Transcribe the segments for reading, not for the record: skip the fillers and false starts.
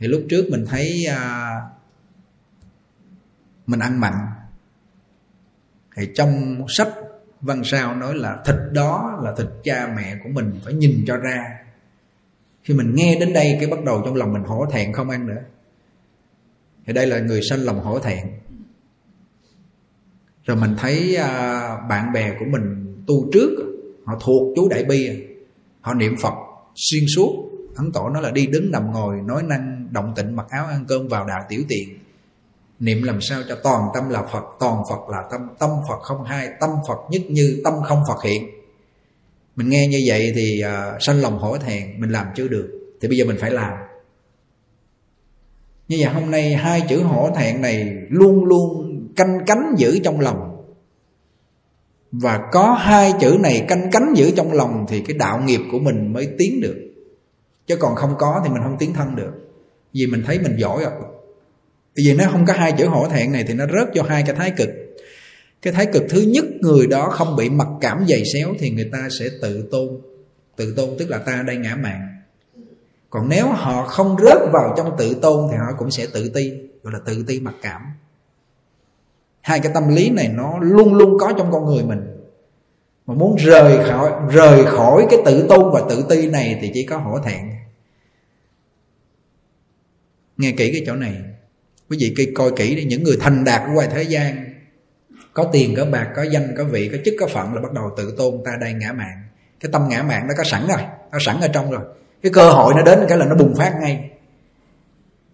Thì lúc trước mình thấy mình ăn mặn, thì trong sách văn sao nói là thịt đó là thịt cha mẹ của mình, phải nhìn cho ra. Khi mình nghe đến đây cái bắt đầu trong lòng mình hổ thẹn không ăn nữa. Thì đây là người sanh lòng hổ thẹn. Rồi mình thấy bạn bè của mình tu trước, họ thuộc chú Đại Bi, họ niệm Phật xuyên suốt. Thánh Tổ nói là đi đứng nằm ngồi, nói năng động tịnh, mặc áo ăn cơm vào đạo tiểu tiện. Niệm làm sao cho toàn tâm là Phật, toàn Phật là tâm, tâm Phật không hai, tâm Phật nhất như, tâm không Phật hiện. Mình nghe như vậy thì sanh lòng hổ thẹn, mình làm chưa được. Thì bây giờ mình phải làm. Như vậy hôm nay hai chữ hổ thẹn này luôn luôn canh cánh giữ trong lòng. Và có hai chữ này canh cánh giữ trong lòng thì cái đạo nghiệp của mình mới tiến được. Chứ còn không có thì mình không tiến thân được. Vì mình thấy mình giỏi rồi. Vì nó không có hai chữ hổ thẹn này thì nó rớt vô hai cái thái cực. Cái thái cực thứ nhất, người đó không bị mặc cảm dày xéo thì người ta sẽ tự tôn. Tự tôn tức là ta đây ngã mạn. Còn nếu họ không rớt vào trong tự tôn thì họ cũng sẽ tự ti, gọi là tự ti mặc cảm. Hai cái tâm lý này nó luôn luôn có trong con người mình. Mà muốn rời khỏi cái tự tôn và tự ti này thì chỉ có hổ thẹn. Nghe kỹ cái chỗ này, quý vị coi kỹ đi. Những người thành đạt ở ngoài thế gian, có tiền, có bạc, có danh, có vị, có chức, có phận là bắt đầu tự tôn, ta đây ngã mạn. Cái tâm ngã mạn nó có sẵn rồi, nó sẵn ở trong rồi. Cái cơ hội nó đến cái là nó bùng phát ngay.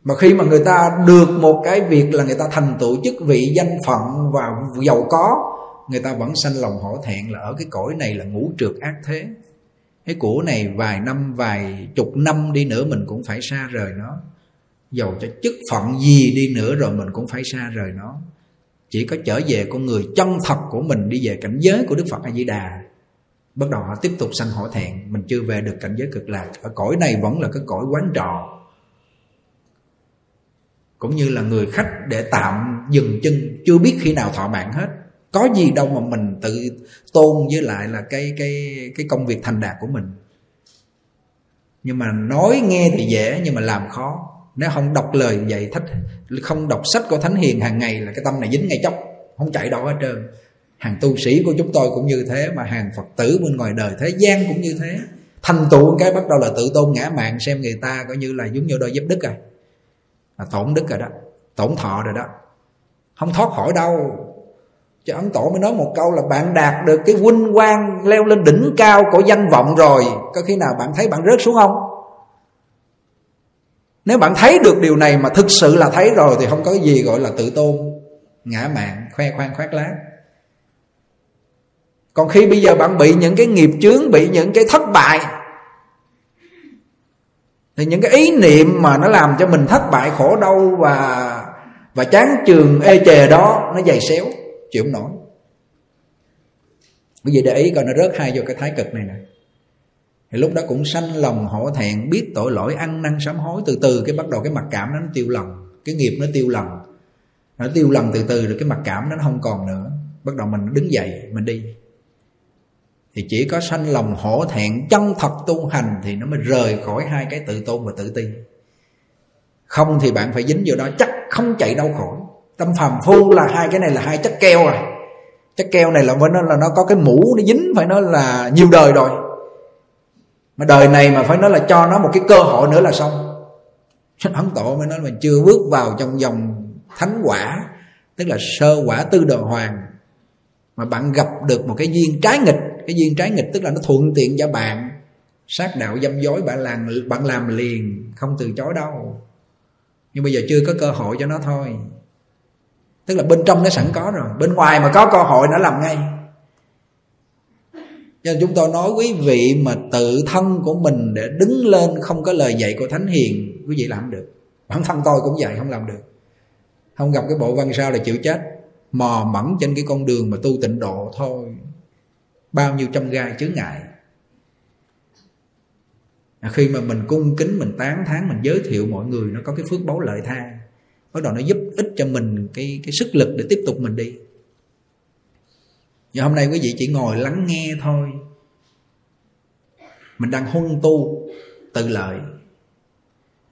Mà khi mà người ta được một cái việc là người ta thành tựu chức vị, danh phận và giàu có, người ta vẫn sanh lòng hổ thẹn là ở cái cõi này là ngũ trược ác thế. Cái của này vài năm, vài chục năm đi nữa mình cũng phải xa rời nó. Dầu cho chức phận gì đi nữa rồi mình cũng phải xa rời nó. Chỉ có trở về con người chân thật của mình, đi về cảnh giới của Đức Phật A-di-đà, bắt đầu họ tiếp tục sanh hổ thẹn. Mình chưa về được cảnh giới cực lạc. Ở cõi này vẫn là cái cõi quán trọ, cũng như là người khách để tạm dừng chân, chưa biết khi nào thọ mạng hết. Có gì đâu mà mình tự tôn với lại là cái công việc thành đạt của mình. Nhưng mà nói nghe thì dễ nhưng mà làm khó. Nếu không đọc lời vậy, không đọc sách của Thánh Hiền hàng ngày là cái tâm này dính ngay chóc, không chạy đâu hết trơn. Hàng tu sĩ của chúng tôi cũng như thế, mà hàng Phật tử bên ngoài đời thế gian cũng như thế. Thành tựu cái bắt đầu là tự tôn ngã mạn, xem người ta coi như là giống như đôi dép đứt rồi, là tổn đức rồi đó, tổn thọ rồi đó, không thoát khỏi đâu. Chứ Ấn Tổ mới nói một câu là bạn đạt được cái vinh quang, leo lên đỉnh cao của danh vọng rồi, có khi nào bạn thấy bạn rớt xuống không? Nếu bạn thấy được điều này mà thực sự là thấy rồi thì không có gì gọi là tự tôn ngã mạn, khoe khoang khoác lác. Còn khi bây giờ bạn bị những cái nghiệp chướng, bị những cái thất bại, thì những cái ý niệm mà nó làm cho mình thất bại, khổ đau và chán chường ê chề đó, nó dày xéo, chịu không nổi. Bởi vì để ý coi, nó rớt hai vô cái thái cực này nè. Thì lúc đó cũng sanh lòng hổ thẹn, biết tội lỗi, ăn năn sám hối. Từ từ cái bắt đầu cái mặc cảm nó tiêu lần, cái nghiệp nó tiêu lần, nó tiêu lần từ từ rồi cái mặc cảm nó không còn nữa. Bắt đầu mình đứng dậy, mình đi. Thì chỉ có sanh lòng hổ thẹn chân thật tu hành thì nó mới rời khỏi hai cái tự tôn và tự ti. Không thì bạn phải dính vô đó, chắc không chạy đâu khỏi. Tâm phàm phu là hai cái này là hai chất keo rồi. Chất keo này là với nó là nó có cái mũ nó dính, phải nói là nhiều đời rồi. Mà đời này mà phải nói là cho nó một cái cơ hội nữa là xong. Ấn Tổ mới nói là mình chưa bước vào trong dòng thánh quả, tức là sơ quả tư đồ hoàng, mà bạn gặp được một cái duyên trái nghịch. Cái duyên trái nghịch tức là nó thuận tiện cho bạn sát đạo dâm dối, bạn làm liền, không từ chối đâu. Nhưng bây giờ chưa có cơ hội cho nó thôi. Tức là bên trong nó sẵn có rồi, bên ngoài mà có cơ hội nó làm ngay. Cho nên chúng tôi nói quý vị mà tự thân của mình để đứng lên không có lời dạy của Thánh Hiền, quý vị làm được. Bản thân tôi cũng vậy, không làm được. Không gặp cái bộ văn sao là chịu chết. Mò mẫm trên cái con đường mà tu tịnh độ thôi, bao nhiêu trăm gai chướng ngại. Khi mà mình cung kính, mình tán thán, mình giới thiệu mọi người, nó có cái phước báu lợi tha. Bắt đầu nó giúp ích cho mình cái sức lực để tiếp tục mình đi. Và hôm nay quý vị chỉ ngồi lắng nghe thôi. Mình đang huân tu tự lợi.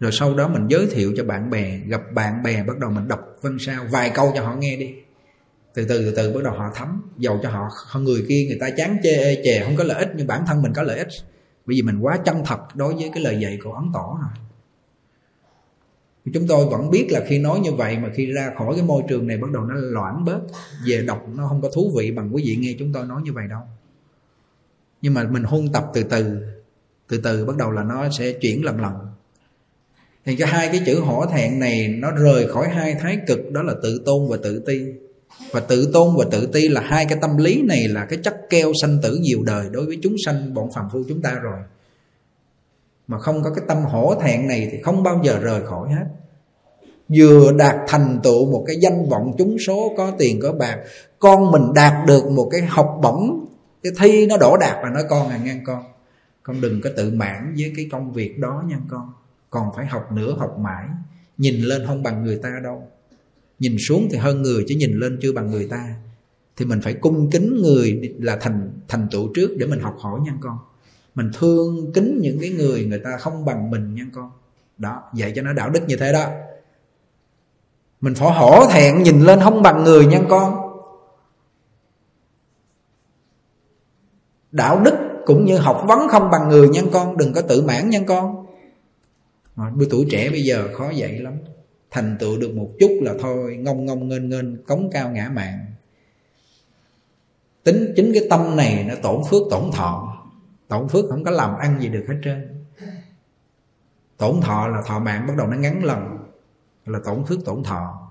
Rồi sau đó mình giới thiệu cho bạn bè, gặp bạn bè bắt đầu mình đọc văn sao vài câu cho họ nghe đi. Từ từ bắt đầu họ thấm, dầu cho họ người kia người ta chán chê ê chè không có lợi ích, nhưng bản thân mình có lợi ích. Bởi vì mình quá chân thật đối với cái lời dạy của Ấn Tổ rồi. Chúng tôi vẫn biết là khi nói như vậy mà khi ra khỏi cái môi trường này bắt đầu nó loãng bớt, về đọc nó không có thú vị bằng quý vị nghe chúng tôi nói như vậy đâu. Nhưng mà mình huân tập từ từ bắt đầu là nó sẽ chuyển lầm lầm. Thì cái hai cái chữ hổ thẹn này nó rời khỏi hai thái cực, đó là tự tôn và tự ti. Và tự tôn và tự ti là hai cái tâm lý này là cái chất keo sanh tử nhiều đời đối với chúng sanh bọn phàm phu chúng ta rồi. Mà không có cái tâm hổ thẹn này thì không bao giờ rời khỏi hết. Vừa đạt thành tựu một cái danh vọng trúng số, có tiền có bạc, con mình đạt được một cái học bổng, cái thi nó đổ đạt và nói con à ngang con đừng có tự mãn với cái công việc đó nha con, còn phải học nữa học mãi. Nhìn lên không bằng người ta đâu, nhìn xuống thì hơn người chứ nhìn lên chưa bằng người ta. Thì mình phải cung kính người là thành tựu trước để mình học hỏi nha con. Mình thương kính những cái người ta không bằng mình nha con. Đó, dạy cho nó đạo đức như thế đó. Mình phải hổ thẹn nhìn lên không bằng người nha con. Đạo đức cũng như học vấn không bằng người nha con. Đừng có tự mãn nha con. Bữa tuổi trẻ bây giờ khó dạy lắm. Thành tựu được một chút là thôi, ngông nghênh, cống cao ngã mạn. Chính cái tâm này nó tổn phước tổn thọ. Tổn phước không có làm ăn gì được hết trơn. Tổn thọ là thọ mạng bắt đầu nó ngắn lần, là tổn phước tổn thọ.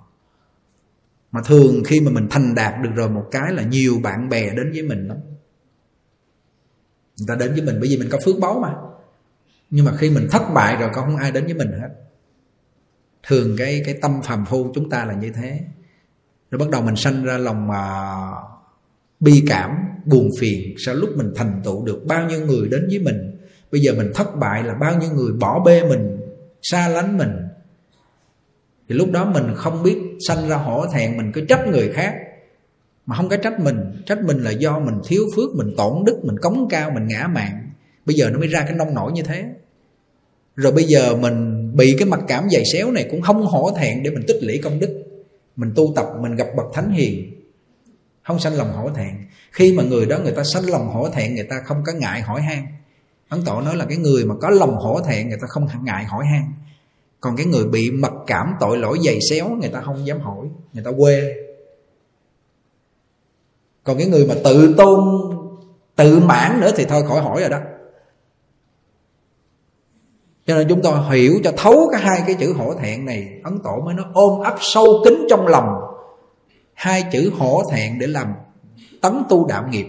Mà thường khi mà mình thành đạt được rồi một cái là nhiều bạn bè đến với mình lắm. Người ta đến với mình bởi vì mình có phước báu mà. Nhưng mà khi mình thất bại rồi còn không ai đến với mình hết. Thường cái tâm phàm phu chúng ta là như thế. Rồi bắt đầu mình sanh ra lòng bi cảm, buồn phiền. Sao lúc mình thành tựu được bao nhiêu người đến với mình, bây giờ mình thất bại là bao nhiêu người bỏ bê mình, xa lánh mình. Thì lúc đó mình không biết sanh ra hổ thẹn, mình cứ trách người khác mà không có trách mình. Trách mình là do mình thiếu phước, mình tổn đức, mình cống cao, mình ngã mạn. Bây giờ nó mới ra cái nông nổi như thế. Rồi bây giờ mình bị cái mặc cảm dày xéo này cũng không hổ thẹn để mình tích lũy công đức. Mình tu tập, mình gặp bậc Thánh Hiền, không sanh lòng hổ thẹn. Khi mà người đó người ta sanh lòng hổ thẹn, người ta không có ngại hỏi han. Ấn Tổ nói là cái người mà có lòng hổ thẹn người ta không ngại hỏi han. Còn cái người bị mặc cảm tội lỗi dày xéo người ta không dám hỏi, người ta quê. Còn cái người mà tự tôn, tự mãn nữa thì thôi khỏi hỏi rồi đó. Cho nên chúng ta hiểu cho thấu cái hai cái chữ hổ thẹn này, Ấn Tổ mới nói ôm ấp sâu kín trong lòng hai chữ hổ thẹn để làm tấn tu đạo nghiệp.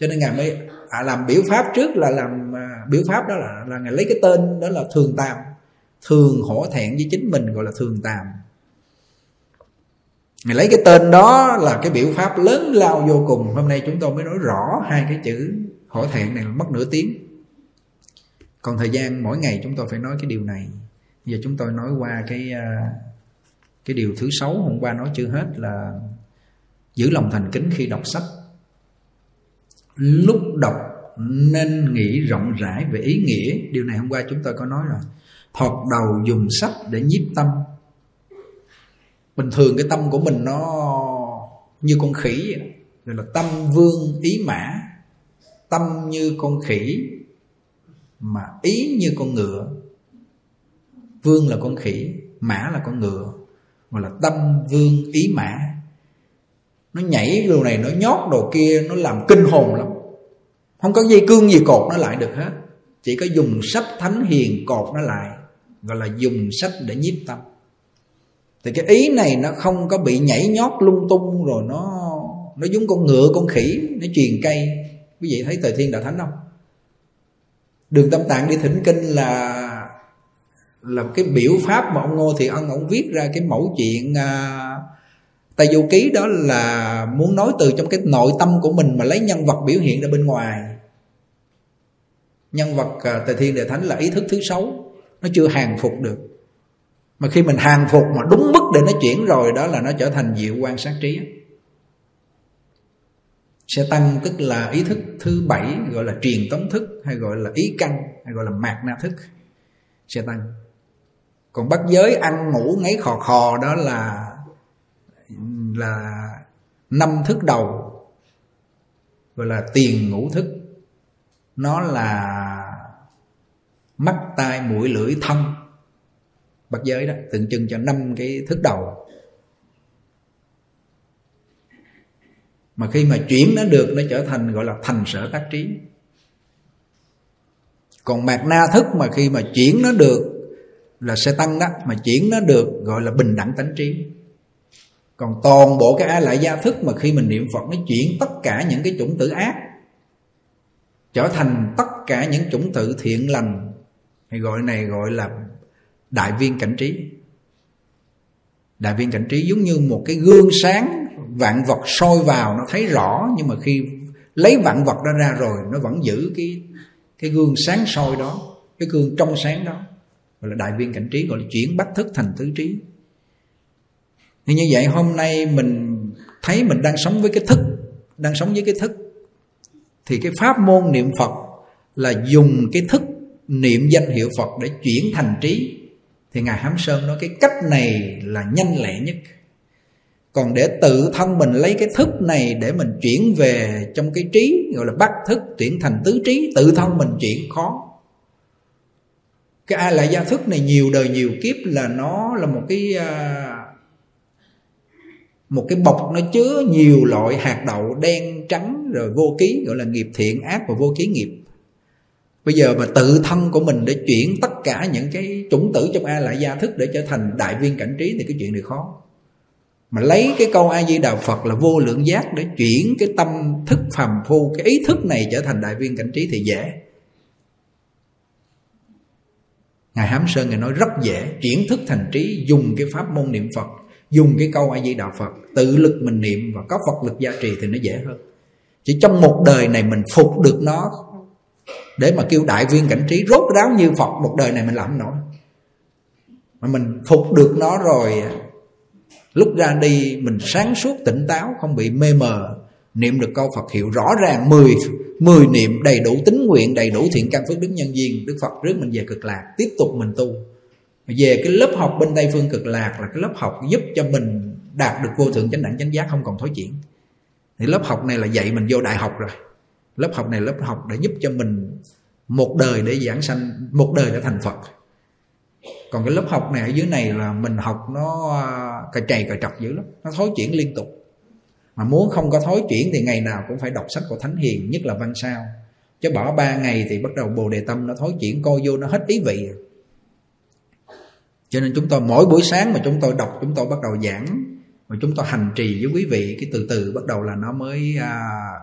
Cho nên Ngài mới làm biểu pháp trước, là làm biểu pháp đó là Ngài lấy cái tên đó là Thường Tạm. Thường hổ thẹn với chính mình gọi là Thường Tạm. Ngài lấy cái tên đó là cái biểu pháp lớn lao vô cùng. Hôm nay chúng tôi mới nói rõ hai cái chữ hổ thẹn này là mất nửa tiếng. Còn thời gian mỗi ngày chúng tôi phải nói cái điều này. Giờ chúng tôi nói qua cái điều thứ 6 hôm qua nói chưa hết là giữ lòng thành kính khi đọc sách. Lúc đọc nên nghĩ rộng rãi về ý nghĩa. Điều này hôm qua chúng tôi có nói rồi. Thoạt đầu dùng sách để nhiếp tâm. Bình thường cái tâm của mình nó như con khỉ vậy. Rồi là tâm vương ý mã. Tâm như con khỉ mà ý như con ngựa. Vương là con khỉ, mã là con ngựa, mà là tâm vương ý mã. Nó nhảy đồ này, nó nhót đồ kia, nó làm kinh hồn lắm. Không có dây cương gì cột nó lại được hết. Chỉ có dùng sách Thánh Hiền cột nó lại, gọi là dùng sách để nhiếp tâm. Thì cái ý này nó không có bị nhảy nhót lung tung. Rồi nó giống con ngựa, con khỉ, nó chuyền cây. Quý vị thấy Tề Thiên Đạo Thánh không? Đường Tâm Tạng đi thỉnh kinh là cái biểu pháp mà ông Ngô Thị Ân ông viết ra cái mẫu chuyện Tài Du Ký đó là muốn nói từ trong cái nội tâm của mình mà lấy nhân vật biểu hiện ra bên ngoài. Nhân vật Tề Thiên Đại Thánh là ý thức thứ 6, nó chưa hàng phục được. Mà khi mình hàng phục mà đúng mức để nó chuyển rồi đó là nó trở thành diệu quan sát trí. Sẽ tăng tức là ý thức thứ 7 gọi là truyền tống thức, hay gọi là ý căn, hay gọi là mạt na thức. Sẽ tăng Còn bắt giới ăn ngủ ngáy khò khò đó là năm thức đầu, gọi là tiền ngũ thức. Nó là mắt, tai, mũi, lưỡi, thân. Bắt giới đó tượng trưng cho năm cái thức đầu. Mà khi mà chuyển nó được, nó trở thành gọi là thành sở tác trí. Còn mạt na thức mà khi mà chuyển nó được là sẽ tăng đó, mà chuyển nó được gọi là bình đẳng tánh trí. Còn toàn bộ cái A Lại Gia thức mà khi mình niệm Phật, nó chuyển tất cả những cái chủng tử ác trở thành tất cả những chủng tử thiện lành, thì gọi này gọi là đại viên cảnh trí. Đại viên cảnh trí giống như một cái gương sáng, vạn vật soi vào nó thấy rõ, nhưng mà khi lấy vạn vật đó ra rồi nó vẫn giữ cái gương sáng soi đó, cái gương trong sáng đó, gọi là đại viên cảnh trí, gọi là chuyển bát thức thành tứ trí. Thì như vậy hôm nay mình thấy mình đang sống với cái thức, đang sống với cái thức, thì cái pháp môn niệm Phật là dùng cái thức niệm danh hiệu Phật để chuyển thành trí. Thì Ngài Hám Sơn nói cái cách này là nhanh lẹ nhất. Còn để tự thân mình lấy cái thức này để mình chuyển về trong cái trí, gọi là bát thức chuyển thành tứ trí, tự thân mình chuyển khó. Cái A Lại Gia thức này nhiều đời nhiều kiếp là nó là một cái bọc, nó chứa nhiều loại hạt đậu đen trắng rồi vô ký, gọi là nghiệp thiện ác và vô ký nghiệp. Bây giờ mà tự thân của mình để chuyển tất cả những cái chủng tử trong A Lại Gia thức để trở thành đại viên cảnh trí thì cái chuyện này khó. Mà lấy cái câu A Di Đà Phật là vô lượng giác để chuyển cái tâm thức phàm phu, cái ý thức này trở thành đại viên cảnh trí thì dễ. Ngài Hám Sơn Ngài nói rất dễ, chuyển thức thành trí, dùng cái pháp môn niệm Phật, dùng cái câu A Di Đà Phật, tự lực mình niệm và có Phật lực gia trì thì nó dễ hơn. Chỉ trong một đời này mình phục được nó để mà kêu đại viên cảnh trí rốt ráo như Phật, một đời này mình làm nổi. Mà mình phục được nó rồi, lúc ra đi mình sáng suốt tỉnh táo, không bị mê mờ, niệm được câu Phật hiệu rõ ràng 10 niệm đầy đủ tín nguyện, đầy đủ thiện căn phước đức nhân duyên, Đức Phật rước mình về Cực Lạc, tiếp tục mình tu. Về cái lớp học bên Tây Phương Cực Lạc là cái lớp học giúp cho mình đạt được vô thượng chánh đẳng chánh giác, không còn thối chuyển. Thì lớp học này là dạy mình vô đại học rồi. Lớp học này lớp học đã giúp cho mình một đời để giảng sanh, một đời để thành Phật. Còn cái lớp học này ở dưới này là mình học nó cà trầy cà trọc dữ lắm, nó thối chuyển liên tục. Mà muốn không có thối chuyển thì ngày nào cũng phải đọc sách của Thánh Hiền, nhất là văn sao. Chứ bỏ 3 ngày thì bắt đầu Bồ Đề Tâm nó thối chuyển, coi vô nó hết ý vị. Cho nên chúng tôi mỗi buổi sáng mà chúng tôi đọc, chúng tôi bắt đầu giảng, mà chúng tôi hành trì với quý vị, cái từ từ bắt đầu là nó mới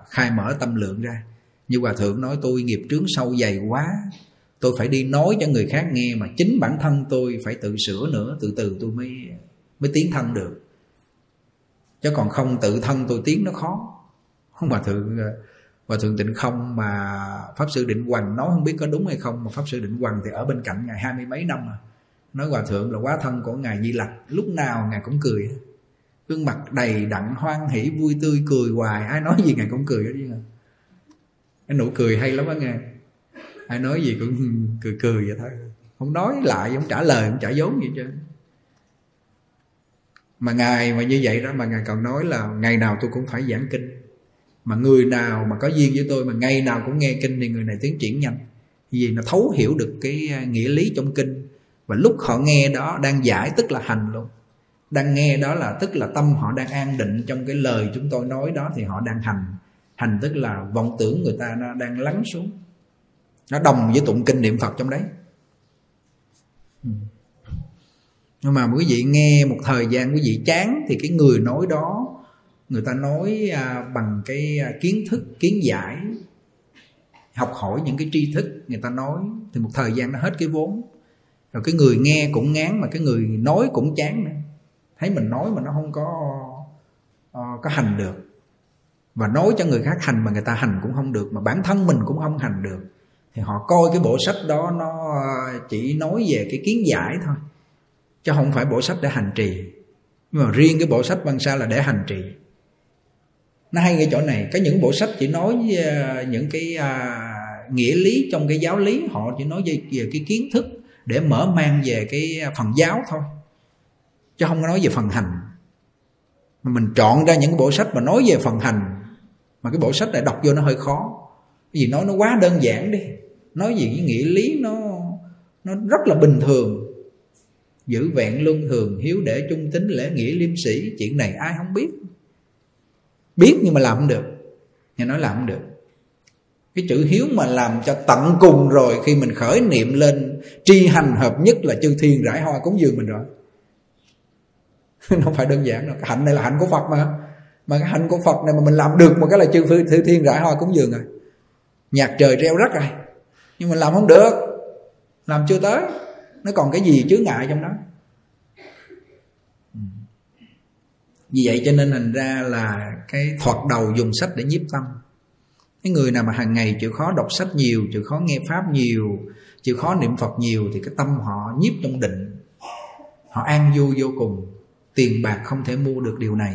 khai mở tâm lượng ra. Như Hòa Thượng nói, tôi nghiệp trướng sâu dày quá, tôi phải đi nói cho người khác nghe, mà chính bản thân tôi phải tự sửa nữa, từ từ tôi mới tiến thân được. Chứ còn không tự thân tôi tiến nó khó. Không, Hòa Thượng Tịnh Không mà Pháp Sư Định Hoằng nói không biết có đúng hay không, mà Pháp Sư Định Hoằng thì ở bên cạnh Ngài 20 mấy năm mà. Nói Hòa Thượng là quá thân của Ngài Di Lặc, lúc nào Ngài cũng cười, gương mặt đầy đặn hoan hỉ vui tươi, cười hoài, ai nói gì Ngài cũng cười hết chứ. Cái nụ cười hay lắm á Ngài, ai nói gì cũng cười vậy thôi, không nói lại, không trả lời, không trả vốn gì hết trơn. Mà Ngài mà như vậy đó, mà Ngài còn nói là ngày nào tôi cũng phải giảng kinh, mà người nào mà có duyên với tôi mà ngày nào cũng nghe kinh thì người này tiến triển nhanh, vì nó thấu hiểu được cái nghĩa lý trong kinh. Và lúc họ nghe đó đang giải tức là hành luôn, đang nghe đó là tức là tâm họ đang an định trong cái lời chúng tôi nói đó, thì họ đang hành tức là vọng tưởng người ta nó đang lắng xuống, nó đồng với tụng kinh niệm Phật trong đấy. Nhưng mà quý vị nghe một thời gian quý vị chán thì cái người nói đó người ta nói bằng cái kiến thức, kiến giải, học hỏi những cái tri thức người ta nói, thì một thời gian nó hết cái vốn. Rồi cái người nghe cũng ngán mà cái người nói cũng chán nữa. Thấy mình nói mà nó không có hành được, và nói cho người khác hành mà người ta hành cũng không được, mà bản thân mình cũng không hành được, thì họ coi cái bộ sách đó nó chỉ nói về cái kiến giải thôi, chứ không phải bộ sách để hành trì. Nhưng mà riêng cái bộ sách văn sao là để hành trì. Nó hay ngay chỗ này. Có những bộ sách chỉ nói những cái nghĩa lý trong cái giáo lý, họ chỉ nói về cái kiến thức, để mở mang về cái phần giáo thôi, chứ không có nói về phần hành. Mà mình chọn ra những cái bộ sách mà nói về phần hành, mà cái bộ sách này đọc vô nó hơi khó, vì nói nó quá đơn giản đi, nói về cái nghĩa lý nó rất là bình thường. Giữ vẹn luân thường, hiếu để trung tín, lễ nghĩa liêm sĩ, chuyện này ai không biết. Biết nhưng mà làm không được. Nghe nói làm không được. Cái chữ hiếu mà làm cho tận cùng rồi, khi mình khởi niệm lên tri hành hợp nhất là chư thiên rải hoa cúng dường mình rồi. Nó không phải đơn giản đâu. Cái hạnh này là hạnh của Phật mà. Mà cái hạnh của Phật này mà mình làm được một cái là chư thiên rải hoa cúng dường rồi, nhạc trời reo rắc rồi. Nhưng mà làm không được, làm chưa tới. Nó còn cái gì chướng ngại trong đó. Vì vậy cho nên thành ra là cái thoạt đầu dùng sách để nhiếp tâm. Cái người nào mà hàng ngày chịu khó đọc sách nhiều, chịu khó nghe pháp nhiều, chịu khó niệm Phật nhiều, thì cái tâm họ nhiếp trong định, họ an vui vô cùng. Tiền bạc không thể mua được điều này,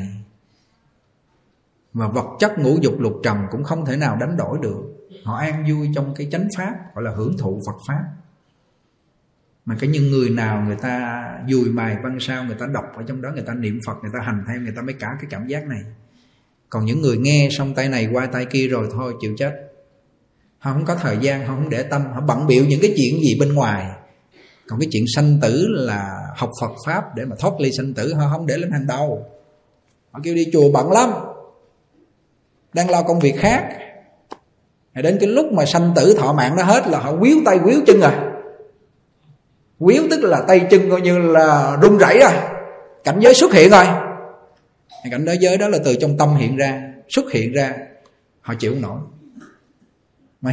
mà vật chất ngũ dục lục trần cũng không thể nào đánh đổi được. Họ an vui trong cái chánh pháp, gọi là hưởng thụ Phật pháp. Mà cái những người nào người ta dùi mài văn sao, người ta đọc ở trong đó, người ta niệm Phật, người ta hành theo, người ta mới cả cái cảm giác này. Còn những người nghe xong tay này qua tay kia rồi thôi chịu chết. Họ không có thời gian, họ không để tâm, họ bận bịu những cái chuyện gì bên ngoài. Còn cái chuyện sanh tử là học Phật pháp để mà thoát ly sanh tử, họ không để lên hàng đầu. Họ kêu đi chùa bận lắm, đang lo công việc khác. Đến cái lúc mà sanh tử thọ mạng nó hết là họ quýu tay quýu chân rồi. Quýu tức là tay chân coi như là run rẩy rồi, cảnh giới xuất hiện rồi. Cảnh giới đó là từ trong tâm hiện ra, xuất hiện ra, họ chịu không nổi. Mà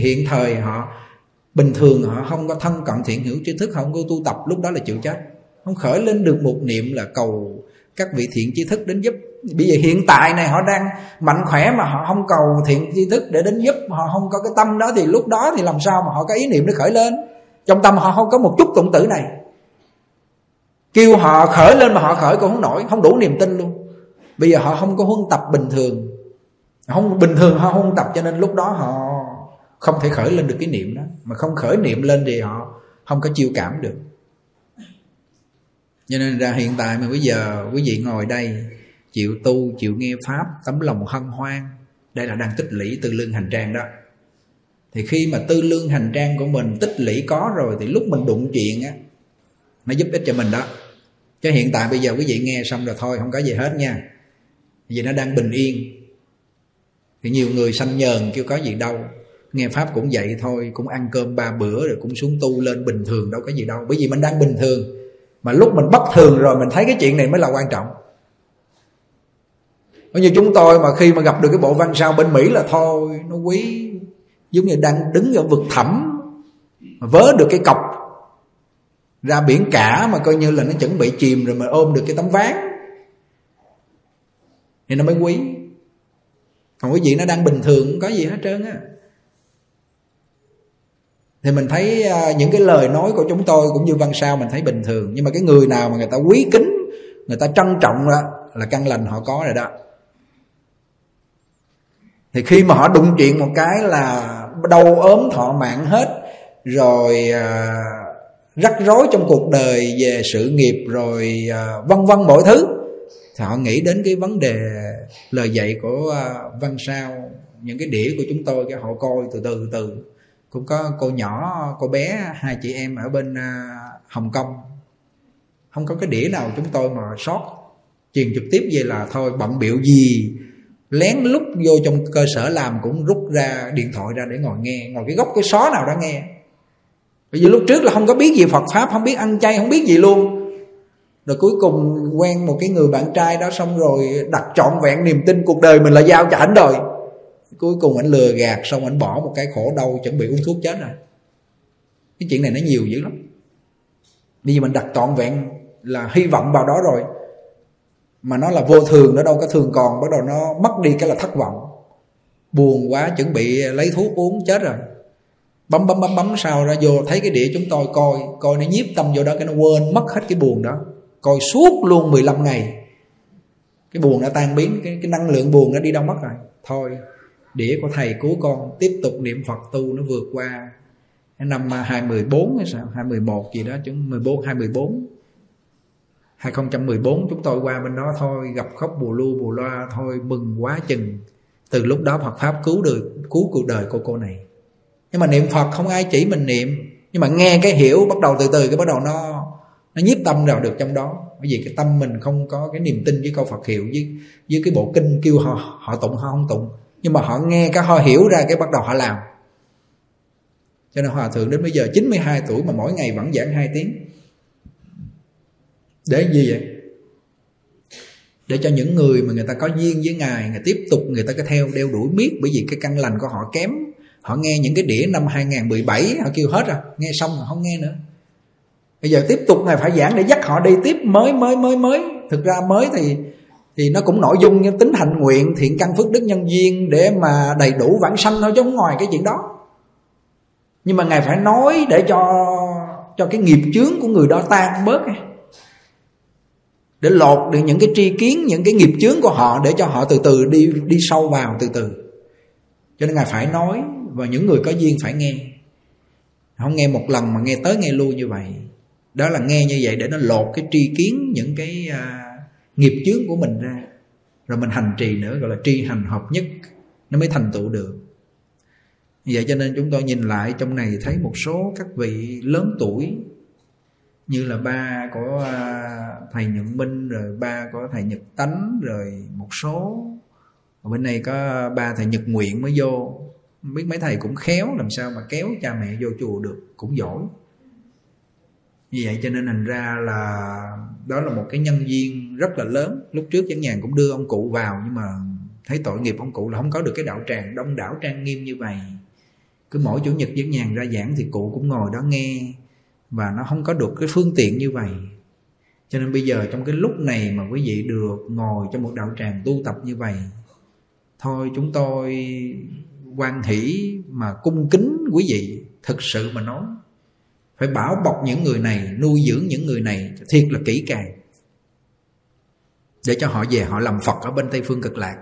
hiện thời họ bình thường họ không có thân cận thiện hữu tri thức, họ không có tu tập, lúc đó là chịu chết. Không khởi lên được một niệm là cầu các vị thiện tri thức đến giúp. Bây giờ hiện tại này họ đang mạnh khỏe mà họ không cầu thiện tri thức để đến giúp, họ không có cái tâm đó, thì lúc đó thì làm sao mà họ có ý niệm nó khởi lên? Trong tâm họ không có một chút tụng tử này. Kêu họ khởi lên mà họ khởi cũng không nổi, không đủ niềm tin luôn. Bây giờ họ không có huân tập bình thường, không bình thường họ huân tập, cho nên lúc đó họ không thể khởi lên được cái niệm đó. Mà không khởi niệm lên thì họ không có chiêu cảm được. Cho nên ra hiện tại mà bây giờ quý vị ngồi đây, chịu tu, chịu nghe pháp, tấm lòng hân hoan, đây là đang tích lũy tư lương hành trang đó. Thì khi mà tư lương hành trang của mình tích lũy có rồi, thì lúc mình đụng chuyện á, nó giúp ích cho mình đó. Chứ hiện tại bây giờ quý vị nghe xong rồi thôi, không có gì hết nha, vì nó đang bình yên. Thì nhiều người sanh nhờn kêu có gì đâu, nghe pháp cũng vậy thôi, cũng ăn cơm ba bữa rồi cũng xuống tu lên, bình thường đâu có gì đâu. Bởi vì mình đang bình thường, mà lúc mình bất thường rồi mình thấy cái chuyện này mới là quan trọng. Bởi như chúng tôi mà khi mà gặp được cái bộ văn sao bên Mỹ là thôi, nó quý, giống như đang đứng ở vực thẳm mà vớ được cái cọc ra biển cả, mà coi như là nó chuẩn bị chìm rồi, mà ôm được cái tấm ván thì nó mới quý. Còn quý vị nó đang bình thường không có gì hết trơn á. Thì mình thấy những cái lời nói của chúng tôi cũng như văn sao mình thấy bình thường, nhưng mà cái người nào mà người ta quý kính, người ta trân trọng đó, là căn lành họ có rồi đó. Thì khi mà họ đụng chuyện một cái là đau ốm thọ mạng hết rồi, rắc rối trong cuộc đời về sự nghiệp rồi vân vân mọi thứ, thì họ nghĩ đến cái vấn đề lời dạy của văn sao, những cái đĩa của chúng tôi, cái họ coi từ từ. Cũng có cô nhỏ, cô bé, hai chị em ở bên Hồng Kông, không có cái đĩa nào chúng tôi mà sót, truyền trực tiếp về là thôi, bận bịu gì lén lút vô trong cơ sở làm cũng rút ra điện thoại ra để ngồi nghe, ngồi cái góc cái xó nào đó nghe. Bởi vì lúc trước là không có biết gì Phật pháp, không biết ăn chay, không biết gì luôn. Rồi cuối cùng quen một cái người bạn trai đó, xong rồi đặt trọn vẹn niềm tin cuộc đời mình là giao cho ảnh rồi. Cuối cùng ảnh lừa gạt, xong ảnh bỏ một cái khổ đau, chuẩn bị uống thuốc chết rồi. Cái chuyện này nó nhiều dữ lắm. Bây giờ mình đặt trọn vẹn là hy vọng vào đó rồi, mà nó là vô thường, nó đâu có thường còn. Bắt đầu nó mất đi cái là thất vọng, buồn quá, chuẩn bị lấy thuốc uống chết rồi. Bấm sao ra vô thấy cái đĩa chúng tôi coi nó nhiếp tâm vô đó, cái nó quên mất hết cái buồn đó. Coi suốt luôn 15 ngày, cái buồn đã tan biến, cái năng lượng buồn nó đi đâu mất rồi. Thôi đĩa của thầy cứu con, tiếp tục niệm Phật tu, nó vượt qua năm 2014 hay sao, 2011 gì đó, 2014 chúng tôi qua bên đó thôi, gặp khóc bù lu bù loa thôi, mừng quá chừng. Từ lúc đó Phật Pháp cứu cuộc đời của cô này. Nhưng mà niệm Phật không ai chỉ mình niệm, nhưng mà nghe cái hiểu, bắt đầu từ từ cái bắt đầu nó nhiếp tâm vào được trong đó. Bởi vì cái tâm mình không có cái niềm tin với câu Phật hiệu, với cái bộ kinh kêu họ tụng họ không tụng, nhưng mà họ nghe cái họ hiểu ra cái bắt đầu họ làm. Cho nên Hòa Thượng đến bây giờ 92 tuổi mà mỗi ngày vẫn giảng 2 tiếng. Để gì vậy? Để cho những người mà người ta có duyên với Ngài, người tiếp tục người ta cứ theo đeo đuổi miết. Bởi vì cái căn lành của họ kém. Họ nghe những cái đĩa năm 2017 họ kêu hết rồi, nghe xong rồi không nghe nữa. Bây giờ tiếp tục Ngài phải giảng để dắt họ đi tiếp mới. Thực ra mới thì nó cũng nội dung như tính hạnh nguyện, thiện căn phước đức nhân duyên để mà đầy đủ vãng sanh thôi, chứ không ngoài cái chuyện đó. Nhưng mà Ngài phải nói để cho cái nghiệp chướng của người đó tan bớt, để lột được những cái tri kiến, những cái nghiệp chướng của họ, để cho họ từ từ đi sâu vào từ từ. Cho nên Ngài phải nói, và những người có duyên phải nghe. Không nghe một lần mà nghe tới nghe lui như vậy. Đó là nghe như vậy để nó lột cái tri kiến, những cái nghiệp chướng của mình ra. Rồi mình hành trì nữa, gọi là tri hành hợp nhất, nó mới thành tựu được. Vậy cho nên chúng tôi nhìn lại trong này thấy một số các vị lớn tuổi, như là ba của thầy Nhật Minh, rồi ba của thầy Nhật Tánh, rồi một số. Ở bên này có ba thầy Nhật Nguyện mới vô. Không biết mấy thầy cũng khéo, làm sao mà kéo cha mẹ vô chùa được, cũng giỏi. Vì vậy cho nên thành ra là đó là một cái nhân duyên rất là lớn. Lúc trước chẳng nhàn cũng đưa ông cụ vào, nhưng mà thấy tội nghiệp ông cụ là không có được cái đạo tràng đông đảo trang nghiêm như vậy. Cứ mỗi chủ nhật dẫn nhàn ra giảng thì cụ cũng ngồi đó nghe, và nó không có được cái phương tiện như vậy. Cho nên bây giờ trong cái lúc này mà quý vị được ngồi trong một đạo tràng tu tập như vậy, thôi chúng tôi hoan hỷ mà cung kính quý vị. Thực sự mà nói, phải bảo bọc những người này, nuôi dưỡng những người này thiệt là kỹ càng, để cho họ về họ làm Phật ở bên Tây Phương Cực Lạc.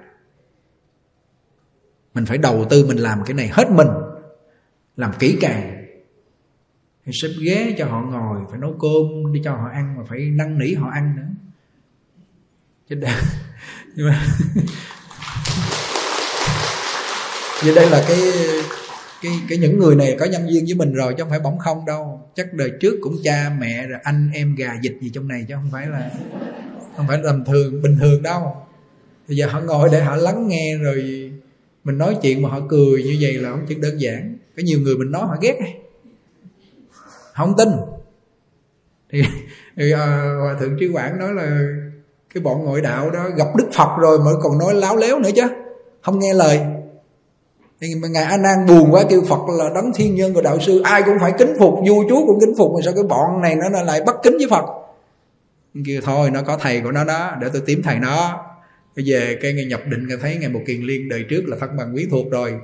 Mình phải đầu tư, mình làm cái này hết mình, làm kỹ càng. Phải xếp ghế cho họ ngồi, phải nấu cơm đi cho họ ăn, mà phải năn nỉ họ ăn nữa. Chứ đây vì đây là cái những người này có nhân duyên với mình rồi, chứ không phải bỗng không đâu. Chắc đời trước cũng cha mẹ rồi anh em gà dịch gì trong này, chứ không phải làm thường bình thường đâu. Bây giờ họ ngồi để họ lắng nghe, rồi mình nói chuyện mà họ cười như vậy là không chỉ đơn giản. Có nhiều người mình nói họ ghét, không tin. Thì Hòa Thượng Trí Quảng nói là cái bọn ngoại đạo đó gặp Đức Phật rồi mà còn nói láo léo nữa chứ, không nghe lời. Thì Ngài A Nan buồn quá kêu Phật là đấng thiên nhân của đạo sư, ai cũng phải kính phục, vua chúa cũng kính phục, mà sao cái bọn này nó lại bất kính với Phật. Kêu thôi, nó có thầy của nó đó, để tôi tím thầy nó. Về cái Ngài nhập định, Ngài thấy Ngài Một Kiền Liên đời trước là thân bằng quyến thuộc rồi,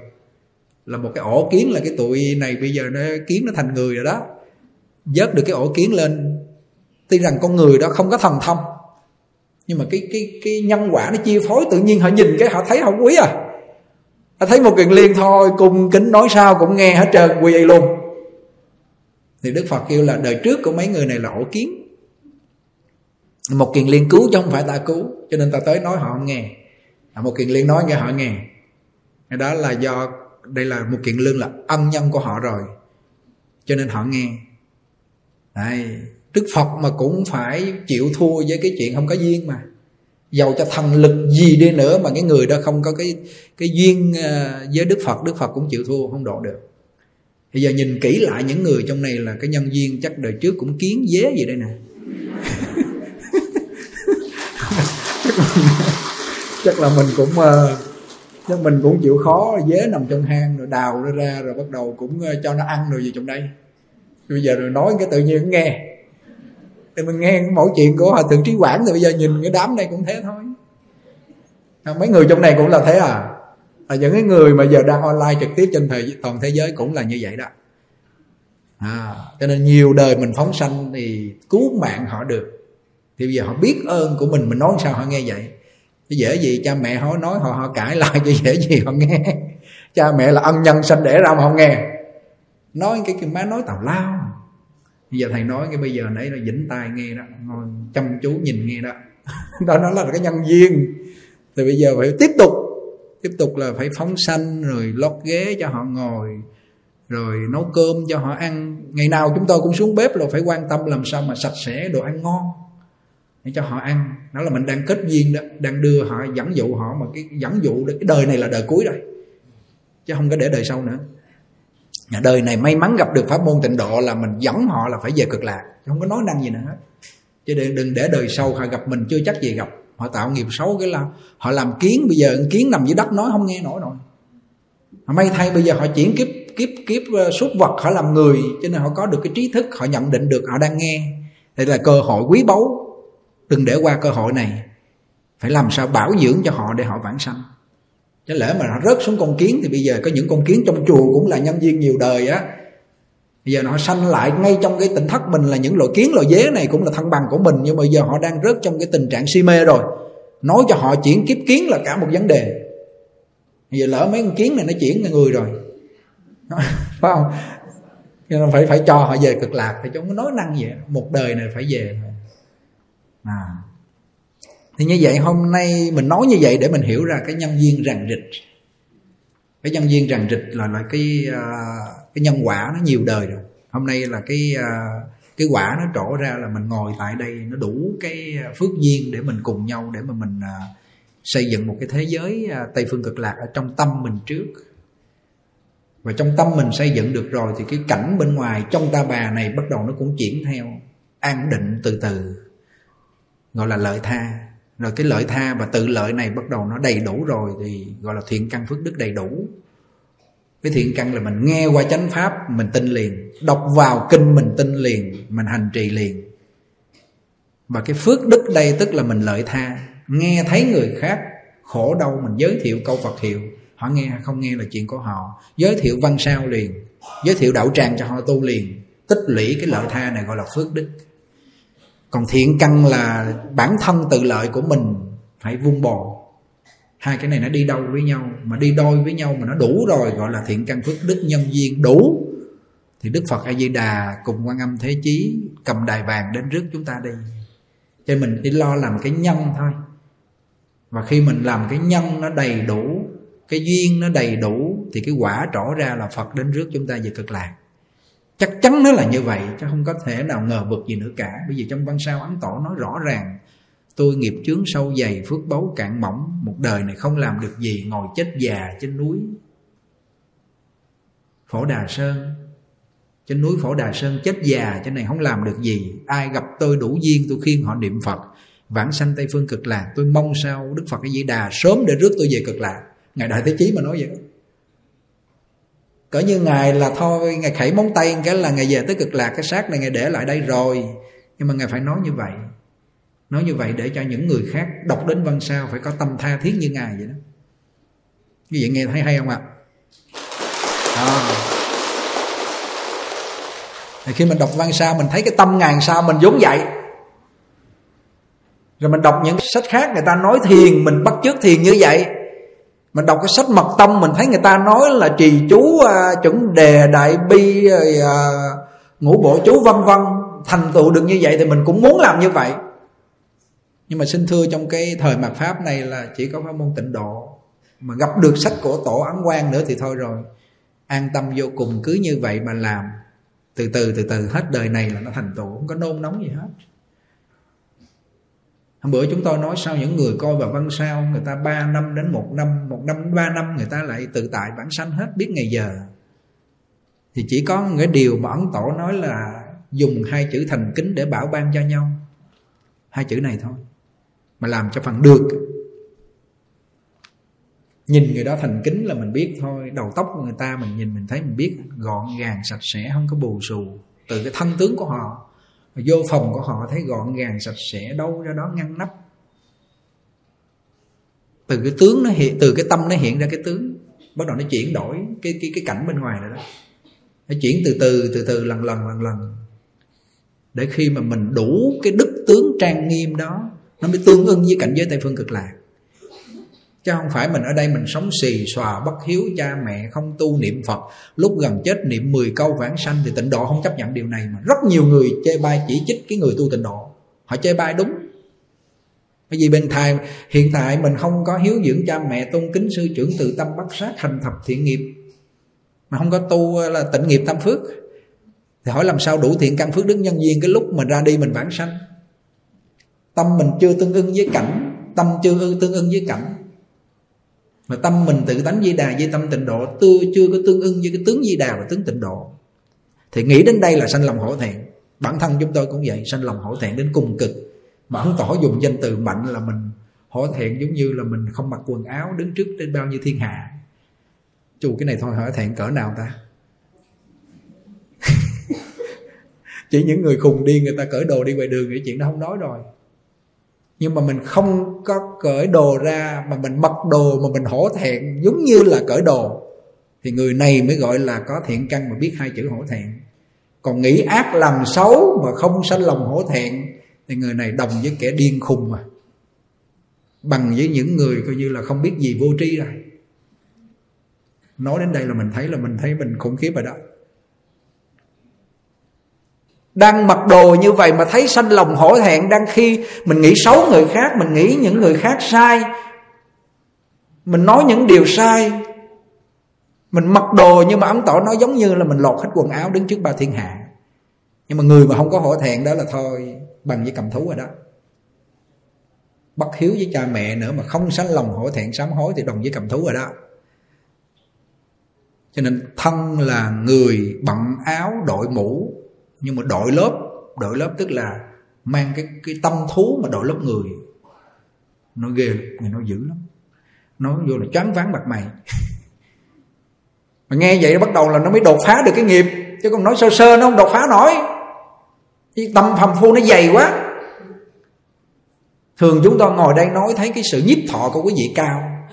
là một cái ổ kiến, là cái tụi này bây giờ nó kiến nó thành người rồi đó. Vớt được cái ổ kiến lên. Tuy rằng con người đó không có thần thông, nhưng mà cái nhân quả nó chia phối, tự nhiên họ nhìn cái họ thấy họ quý à. Họ thấy Một Kiền Liên thôi, cung kính nói sao cũng nghe hết trơn, quy y luôn. Thì Đức Phật kêu là đời trước của mấy người này là ổ kiến. Một Kiền Liên cứu chứ không phải ta cứu, cho nên ta tới nói họ không nghe. Một Kiền Liên nói nghe họ nghe. Đó là do đây là Một Kiền Liên là ân nhân của họ rồi, cho nên họ nghe. Đấy, Đức Phật mà cũng phải chịu thua với cái chuyện không có duyên mà. Dầu cho thần lực gì đi nữa mà cái người đó không có cái duyên với Đức Phật cũng chịu thua, không độ được. Bây giờ nhìn kỹ lại những người trong này là cái nhân duyên chắc đời trước cũng kiến dế gì đây nè. Chắc mình cũng chịu khó, dế nằm trong hang rồi đào nó ra rồi bắt đầu cũng cho nó ăn rồi gì trong đây. Bây giờ rồi nói cái tự nhiên nghe. Thì mình nghe mỗi chuyện của Hòa Thượng Trí Quảng, thì bây giờ nhìn cái đám này cũng thế thôi. Mấy người trong này cũng là thế à. Là những cái người mà giờ đang online trực tiếp trên toàn thế giới cũng là như vậy đó. Cho nên nhiều đời mình phóng sanh thì cứu mạng họ được. Thì bây giờ họ biết ơn của mình nói sao họ nghe vậy. Dễ gì cha mẹ họ nói họ cãi lại, dễ gì họ nghe. Cha mẹ là ân nhân sanh đẻ ra mà không nghe. nói cái má nói tào lao. Bây giờ thầy nói cái bây giờ nãy là vĩnh tai nghe đó, ngồi chăm chú nhìn nghe đó. Đó nó là cái nhân duyên. Thì bây giờ phải tiếp tục là phải phóng sanh, rồi lót ghế cho họ ngồi, rồi nấu cơm cho họ ăn. Ngày nào chúng tôi cũng xuống bếp là phải quan tâm làm sao mà sạch sẽ, đồ ăn ngon để cho họ ăn. Đó là mình đang kết duyên đó, đang đưa họ, dẫn dụ họ. Mà cái dẫn dụ cái đời này là đời cuối rồi, chứ không có để đời sau nữa. Đời này may mắn gặp được pháp môn tịnh độ là mình dẫn họ là phải về cực lạc, không có nói năng gì nữa hết. Chứ đừng để đời sau họ gặp mình chưa chắc gì gặp. Họ tạo nghiệp xấu cái là họ làm kiến, bây giờ kiến nằm dưới đất nói không nghe nổi rồi. May thay bây giờ họ chuyển kiếp súc vật, họ làm người, cho nên họ có được cái trí thức, họ nhận định được họ đang nghe. Đây là cơ hội quý báu, đừng để qua cơ hội này. Phải làm sao bảo dưỡng cho họ để họ vãng sanh. Chứ lẽ mà nó rớt xuống con kiến thì bây giờ có những con kiến trong chùa cũng là nhân viên nhiều đời á. Bây giờ nó sanh lại ngay trong cái tỉnh thất mình là những loại kiến, loại dế này cũng là thân bằng của mình. Nhưng mà giờ họ đang rớt trong cái tình trạng si mê rồi. Nói cho họ chuyển kiếp kiến là cả một vấn đề. Bây giờ lỡ mấy con kiến này nó chuyển là người rồi. Phải không? Cho nên phải cho họ về cực lạc. Phải chúng nó nói năng vậy. Một đời này phải về. Thì như vậy hôm nay mình nói như vậy để mình hiểu ra cái nhân duyên ràng rịch. Cái nhân duyên ràng rịch là loại cái nhân quả nó nhiều đời rồi. Hôm nay là cái quả nó trổ ra là mình ngồi tại đây, nó đủ cái phước duyên để mình cùng nhau, để mà mình xây dựng một cái thế giới Tây Phương Cực Lạc ở trong tâm mình trước. Và trong tâm mình xây dựng được rồi thì cái cảnh bên ngoài trong ta bà này bắt đầu nó cũng chuyển theo, an định từ từ, gọi là lợi tha. Rồi cái lợi tha và tự lợi này bắt đầu nó đầy đủ rồi thì gọi là thiện căn phước đức đầy đủ. Cái thiện căn là mình nghe qua chánh pháp mình tin liền, đọc vào kinh mình tin liền, mình hành trì liền. Và cái phước đức đây tức là mình lợi tha, nghe thấy người khác khổ đau mình giới thiệu câu Phật hiệu. Họ nghe hay không nghe là chuyện của họ, giới thiệu văn sao liền, giới thiệu đạo tràng cho họ tu liền. Tích lũy cái lợi tha này gọi là phước đức. Còn thiện căn là bản thân tự lợi của mình phải vun bồi. Hai cái này nó đi đôi với nhau, mà đi đôi với nhau mà nó đủ rồi gọi là thiện căn phước đức nhân duyên đủ. Thì Đức Phật A-di-đà cùng Quan Âm Thế Chí cầm đài vàng đến rước chúng ta đi. Cho nên mình chỉ lo làm cái nhân thôi. Và khi mình làm cái nhân nó đầy đủ, cái duyên nó đầy đủ thì cái quả trổ ra là Phật đến rước chúng ta về cực lạc. Chắc chắn nó là như vậy, chứ không có thể nào ngờ vực gì nữa cả. Bởi vì trong văn sao Ấn Tổ nói rõ ràng: tôi nghiệp chướng sâu dày, phước báu cạn mỏng, một đời này không làm được gì, ngồi chết già trên núi Phổ Đà Sơn. Trên núi Phổ Đà Sơn chết già trên này không làm được gì. Ai gặp tôi đủ duyên tôi khuyên họ niệm Phật vãng sanh Tây Phương Cực Lạc. Tôi mong sao Đức Phật A Di Đà sớm để rước tôi về cực lạc. Ngài Đại Thế Chí mà nói vậy đó. Cỡ như Ngài là thôi, Ngài khẩy móng tay cái là Ngài về tới cực lạc, cái xác này Ngài để lại đây rồi. Nhưng mà Ngài phải nói như vậy. Nói như vậy để cho những người khác đọc đến văn sao phải có tâm tha thiết như Ngài vậy đó. Như vậy nghe thấy hay không ạ? Thì khi mình đọc văn sao mình thấy cái tâm Ngài sao mình vốn vậy. Rồi mình đọc những sách khác người ta nói thiền, mình bắt chước thiền như vậy. Mình đọc cái sách mật tông mình thấy người ta nói là trì chú chuẩn đề, đại bi, ngũ bộ chú vân vân, thành tựu được như vậy thì mình cũng muốn làm như vậy. Nhưng mà xin thưa, trong cái thời mạt pháp này là chỉ có pháp môn tịnh độ, mà gặp được sách của tổ Ấn Quang nữa thì thôi rồi, an tâm vô cùng. Cứ như vậy mà làm, từ từ hết đời này là nó thành tựu, không có nôn nóng gì hết. Hôm bữa chúng tôi nói sao những người coi vào văn sao người ta 3 năm đến 1 năm, 1 năm đến 3 năm người ta lại tự tại bản sanh hết, biết ngày giờ. Thì chỉ có một cái điều mà Ấn Tổ nói là dùng hai chữ thành kính để bảo ban cho nhau. Hai chữ này thôi mà làm cho phần được. Nhìn người đó thành kính là mình biết thôi. Đầu tóc của người ta mình nhìn mình thấy mình biết, gọn gàng sạch sẽ, không có bù xù. Từ cái thân tướng của họ, vô phòng của họ thấy gọn gàng sạch sẽ, đâu ra đó ngăn nắp. Từ cái tướng nó hiện, từ cái tâm nó hiện ra cái tướng, bắt đầu nó chuyển đổi cái cảnh bên ngoài rồi đó. Nó chuyển từ từ lần lần để khi mà mình đủ cái đức tướng trang nghiêm đó, nó mới tương ưng với cảnh giới Tây Phương Cực Lạc. Chứ không phải mình ở đây mình sống xì xòa, bất hiếu cha mẹ, không tu niệm Phật, lúc gần chết niệm 10 câu vãng sanh. Thì Tịnh Độ không chấp nhận điều này, mà rất nhiều người chê bai chỉ trích cái người tu Tịnh Độ. Họ chê bai đúng. Bởi vì bên thầy hiện tại mình không có hiếu dưỡng cha mẹ, tôn kính sư trưởng, từ tâm bắt sát, hành thập thiện nghiệp, mà không có tu là tịnh nghiệp tam phước, thì hỏi làm sao đủ thiện căn phước đức nhân duyên cái lúc mình ra đi mình vãng sanh. Tâm mình chưa tương ưng với cảnh, tâm chưa tương ưng với cảnh, mà tâm mình tự tánh Di Đà với tâm Tịnh Độ chưa có tương ưng với cái tướng Di Đà và tướng Tịnh Độ, thì nghĩ đến đây là sanh lòng hổ thẹn. Bản thân chúng tôi cũng vậy, sanh lòng hổ thẹn đến cùng cực. Mà Ấn Tổ dùng danh từ mạnh là mình hổ thẹn giống như là mình không mặc quần áo đứng trước đến bao nhiêu thiên hạ. Chù, cái này thôi hổ thẹn cỡ nào ta? Chỉ những người khùng điên người ta cởi đồ đi ngoài đường, cái chuyện đó không nói rồi. Nhưng mà mình không có cởi đồ ra, mà mình mặc đồ mà mình hổ thẹn giống như là cởi đồ, thì người này mới gọi là có thiện căn mà biết hai chữ hổ thẹn. Còn nghĩ ác làm xấu mà không sanh lòng hổ thẹn thì người này đồng với kẻ điên khùng, mà bằng với những người coi như là không biết gì, vô tri rồi. Nói đến đây là mình thấy mình khủng khiếp rồi đó. Đang mặc đồ như vậy mà thấy sanh lòng hổ thẹn, đang khi mình nghĩ xấu người khác, mình nghĩ những người khác sai, mình nói những điều sai, mình mặc đồ nhưng mà Ấn Tổ nói giống như là mình lột hết quần áo đứng trước ba thiên hạ. Nhưng mà người mà không có hổ thẹn đó là thôi bằng với cầm thú rồi đó. Bất hiếu với cha mẹ nữa mà không sanh lòng hổ thẹn sám hối thì đồng với cầm thú rồi đó. Cho nên thân là người bận áo đội mũ, nhưng mà đội lớp tức là mang cái tâm thú mà đội lớp người. Nó ghê lắm, nó dữ lắm, nó vô là choáng váng mặt mày. Mà nghe vậy nó bắt đầu là nó mới đột phá được cái nghiệp, chứ còn nói sơ sơ nó không đột phá nổi. Cái tâm phàm phu nó dày quá. Thường chúng ta ngồi đây nói thấy cái sự nhiếp thọ của quý vị cao,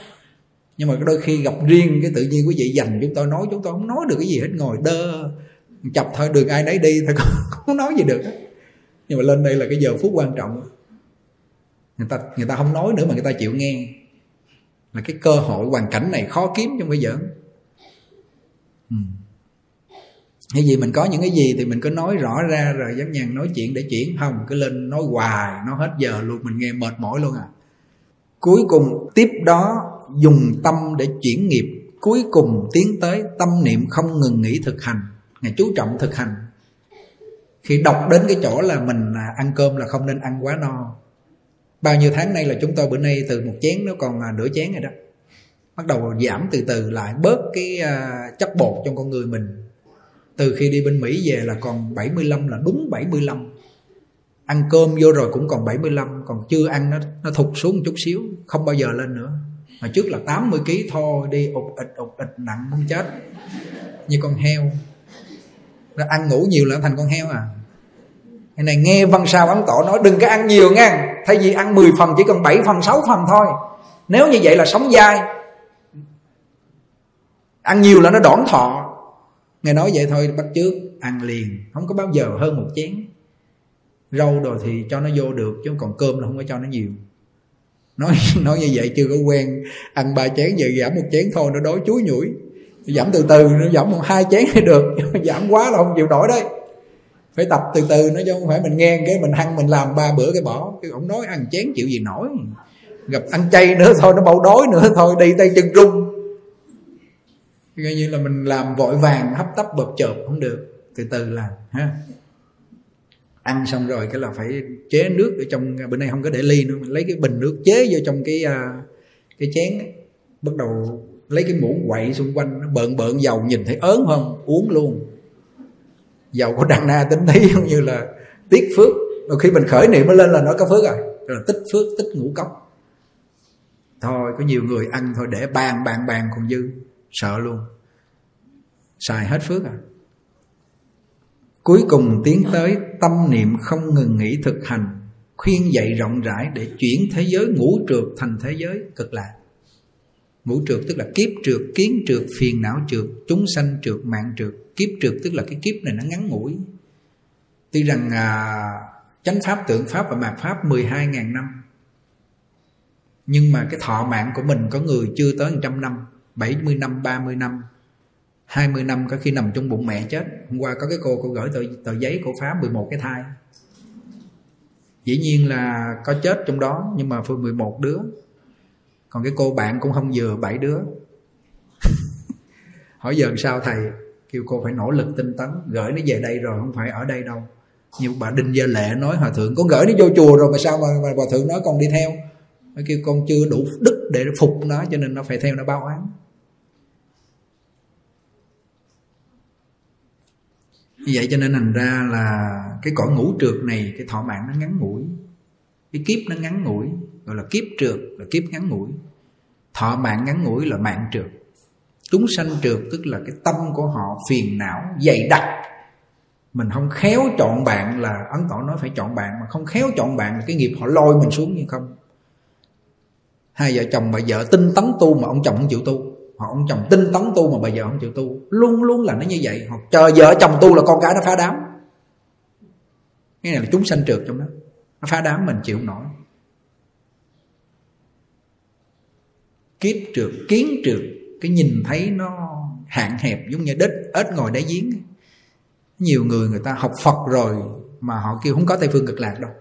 nhưng mà đôi khi gặp riêng cái tự nhiên quý vị dành chúng tôi nói, chúng tôi không nói được cái gì hết, ngồi đơ chập thôi, đường ai nấy đi thôi, không nói gì được. Nhưng mà lên đây là cái giờ phút quan trọng, người ta không nói nữa mà người ta chịu nghe, là cái cơ hội hoàn cảnh này khó kiếm trong bây giờ. Cái gì mình có những cái gì thì mình cứ nói rõ ra rồi dám nhàn nói chuyện để chuyển, không cứ lên nói hoài, nói hết giờ luôn, mình nghe mệt mỏi luôn à. Cuối cùng tiếp đó dùng tâm để chuyển nghiệp, cuối cùng tiến tới tâm niệm không ngừng nghỉ thực hành. Ngài chú trọng thực hành. Khi đọc đến cái chỗ là mình ăn cơm là không nên ăn quá no. Bao nhiêu tháng nay là chúng tôi bữa nay từ một chén nó còn nửa chén rồi đó. Bắt đầu giảm từ từ lại, bớt cái chất bột trong con người mình. Từ khi đi bên Mỹ về là còn 75, là đúng 75. Ăn cơm vô rồi cũng còn 75, còn chưa ăn nó thụt xuống một chút xíu, không bao giờ lên nữa. Mà trước là 80 kg, thôi đi ụt ịt nặng muốn chết như con heo. Rồi ăn ngủ nhiều là thành con heo à. Cái này nghe văn sao Ấn Tổ nói đừng có ăn nhiều nha, thay vì ăn 10 phần chỉ cần 7 phần 6 phần thôi. Nếu như vậy là sống dai. Ăn nhiều là nó đỏn thọ. Nghe nói vậy thôi bắt chước ăn liền, không có bao giờ hơn một chén. Rau đồ thì cho nó vô được, chứ còn cơm là không có cho nó nhiều. Nói như vậy chưa có quen, ăn 3 chén giờ giảm 1 chén thôi, nó đói chúi nhủi. Giảm từ từ, nó giảm 1-2 chén thì được, giảm quá là không chịu nổi đấy. Phải tập từ từ, nó chứ không phải mình nghe cái mình ăn mình làm 3 bữa cái bỏ. Cái ông nói ăn chén chịu gì nổi, gặp ăn chay nữa thôi, nó bầu đói nữa thôi, đi tay chân rung. Coi như là mình làm vội vàng, hấp tấp bợp chợp không được, từ từ làm ha. Ăn xong rồi cái là phải chế nước ở trong, bữa nay không có để ly nữa, mình lấy cái bình nước chế vô trong cái chén ấy. Bắt đầu lấy cái muỗng quậy xung quanh, nó bợn dầu, nhìn thấy ớn không uống luôn. Dầu có đàn na tính thấy giống như là tiết phước. Rồi khi mình khởi niệm nó lên là nó có phước rồi, rồi tích phước, tích ngũ cốc. Thôi có nhiều người ăn thôi để bàn còn dư, sợ luôn, xài hết phước à. Cuối cùng tiến tới tâm niệm không ngừng nghỉ thực hành, khuyên dạy rộng rãi để chuyển thế giới ngũ trược thành thế giới cực lạc. Ngũ trược tức là kiếp trược, kiến trược, phiền não trược, chúng sanh trược, mạng trược. Kiếp trược tức là cái kiếp này nó ngắn ngủi. Tuy rằng chánh pháp, tượng pháp và mạt pháp 12.000 năm, Nhưng mà cái thọ mạng của mình có người chưa tới 100 năm, 70 năm, 30 năm, 20 năm có khi nằm trong bụng mẹ chết. Hôm qua có cái cô gửi tờ giấy cô phá 11 cái thai. Dĩ nhiên là có chết trong đó, nhưng mà phương 11 đứa. Còn cái cô bạn cũng không vừa 7 đứa. Hỏi giờ sao thầy? Kêu cô phải nỗ lực tinh tấn, gửi nó về đây rồi, không phải ở đây đâu. Như bà Đinh Gia Lệ nói hòa thượng, con gửi nó vô chùa rồi mà sao mà hòa thượng nói con đi theo. Nó kêu con chưa đủ đức để phục nó, cho nên nó phải theo nó báo án. Như vậy cho nên thành ra là cái cõi ngũ trượt này, cái thọ mạng nó ngắn ngủi, cái kiếp nó ngắn ngủi, gọi là kiếp trượt, là kiếp ngắn ngủi. Thọ mạng ngắn ngủi là mạng trượt. Chúng sanh trượt tức là cái tâm của họ phiền não dày đặc. Mình không khéo chọn bạn là, Ấn Tổ nói phải chọn bạn, mà không khéo chọn bạn là cái nghiệp họ lôi mình xuống như không. Hai vợ chồng bà vợ tinh tấn tu mà ông chồng không chịu tu, hoặc ông chồng tinh tấn tu mà bà vợ không chịu tu, luôn luôn là nó như vậy. Hoặc chờ vợ chồng tu là con cái nó phá đám. Cái này là chúng sanh trượt trong đó, nó phá đám mình chịu nổi. Kiếp trượt, kiến trượt, cái nhìn thấy nó hạn hẹp, giống như đít ếch ngồi đáy giếng. Nhiều người người ta học Phật rồi mà họ kêu không có Tây Phương Cực Lạc đâu.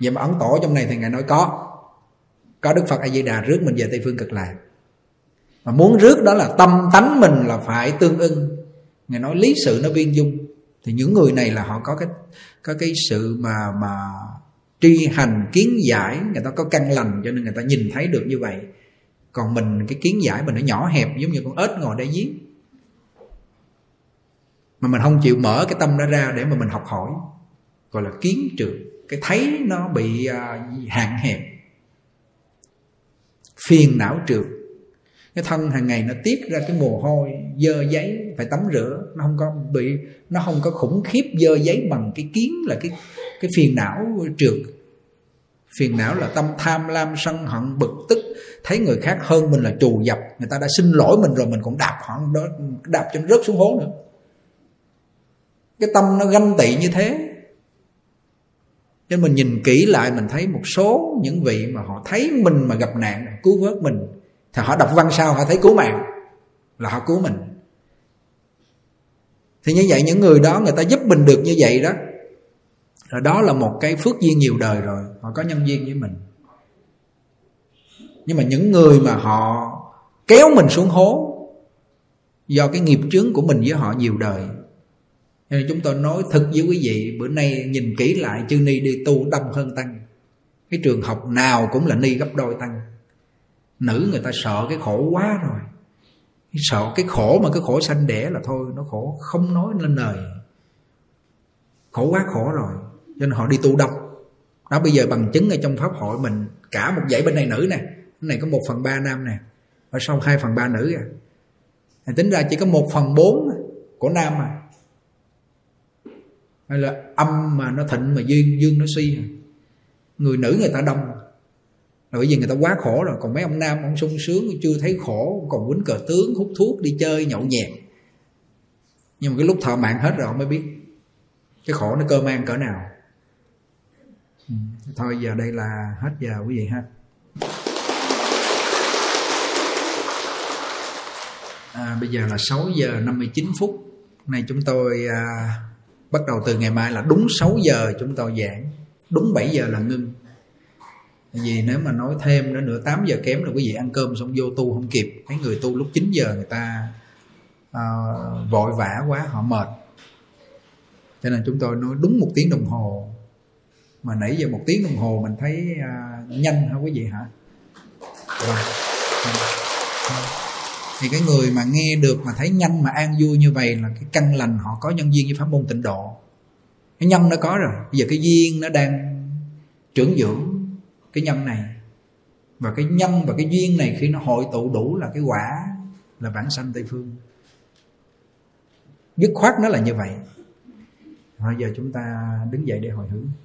Vậy mà Ấn Tổ trong này thì Ngài nói có Đức Phật A-di-đà rước mình về Tây Phương Cực Lạc. Mà muốn rước đó là tâm tánh mình là phải tương ưng. Ngài nói lý sự nó viên dung. Thì những người này là họ có cái sự mà tri hành kiến giải, người ta có căn lành cho nên người ta nhìn thấy được như vậy. Còn mình cái kiến giải mình nó nhỏ hẹp, giống như con ếch ngồi đáy giếng. Mà mình không chịu mở cái tâm đó ra để mà mình học hỏi, gọi là kiến trượt. Cái thấy nó bị hạn hẹp, phiền não trượt. Cái thân hàng ngày nó tiết ra cái mồ hôi, dơ giấy, phải tắm rửa, nó không có khủng khiếp dơ giấy bằng cái kiến là cái phiền não trượt. Phiền não là tâm tham lam sân hận bực tức, thấy người khác hơn mình là trù dập, người ta đã xin lỗi mình rồi mình cũng đạp họ đó, đạp cho nó rớt xuống hố nữa. Cái tâm nó ganh tị như thế. Nên mình nhìn kỹ lại mình thấy một số những vị mà họ thấy mình mà gặp nạn cứu vớt mình, thì họ đọc văn sao họ thấy cứu mạng là họ cứu mình. Thì như vậy những người đó người ta giúp mình được như vậy đó, rồi đó là một cái phước duyên nhiều đời rồi, họ có nhân duyên với mình. Nhưng mà những người mà họ kéo mình xuống hố do cái nghiệp chướng của mình với họ nhiều đời, nên chúng tôi nói thật với quý vị, bữa nay nhìn kỹ lại chư ni đi tu đông hơn tăng. Cái trường học nào cũng là ni gấp đôi tăng. Nữ người ta sợ cái khổ quá rồi, sợ cái khổ mà cái khổ sanh đẻ là thôi, nó khổ không nói lên lời, khổ quá khổ rồi, cho nên họ đi tu đông. Đó bây giờ bằng chứng ở trong pháp hội mình, cả một dãy bên này nữ nè, bên này có 1/3 nam nè, ở sau 2/3 nữ à. Thì tính ra chỉ có 1/4 của nam à. Hay là âm mà nó thịnh mà dương nó suy. Người nữ người ta đông rồi, bởi vì người ta quá khổ rồi. Còn mấy ông nam ông sung sướng chưa thấy khổ, còn quýnh cờ tướng, hút thuốc, đi chơi, nhậu nhẹt. Nhưng mà cái lúc thọ mạng hết rồi ông mới biết cái khổ nó cơ man cỡ nào. Thôi giờ đây là hết giờ quý vị ha. Bây giờ là 6:59. Nay chúng tôi bắt đầu từ ngày mai là đúng 6 giờ chúng tôi giảng, đúng 7 giờ là ngưng. Vì nếu mà nói thêm nữa 8 giờ kém là quý vị ăn cơm xong vô tu không kịp. Cái người tu lúc 9 giờ người ta vội vã quá, họ mệt. Cho nên chúng tôi nói đúng 1 tiếng đồng hồ. Mà nãy giờ 1 tiếng đồng hồ mình thấy nhanh hả quý vị hả? Thì cái người mà nghe được mà thấy nhanh mà an vui như vậy là cái căn lành họ có nhân duyên với pháp môn tịnh độ. Cái nhân nó có rồi, bây giờ cái duyên nó đang trưởng dưỡng cái nhân này. Và cái nhân và cái duyên này khi nó hội tụ đủ là cái quả là bản sanh Tây Phương. Dứt khoát nó là như vậy. Rồi giờ chúng ta đứng dậy để hồi hướng.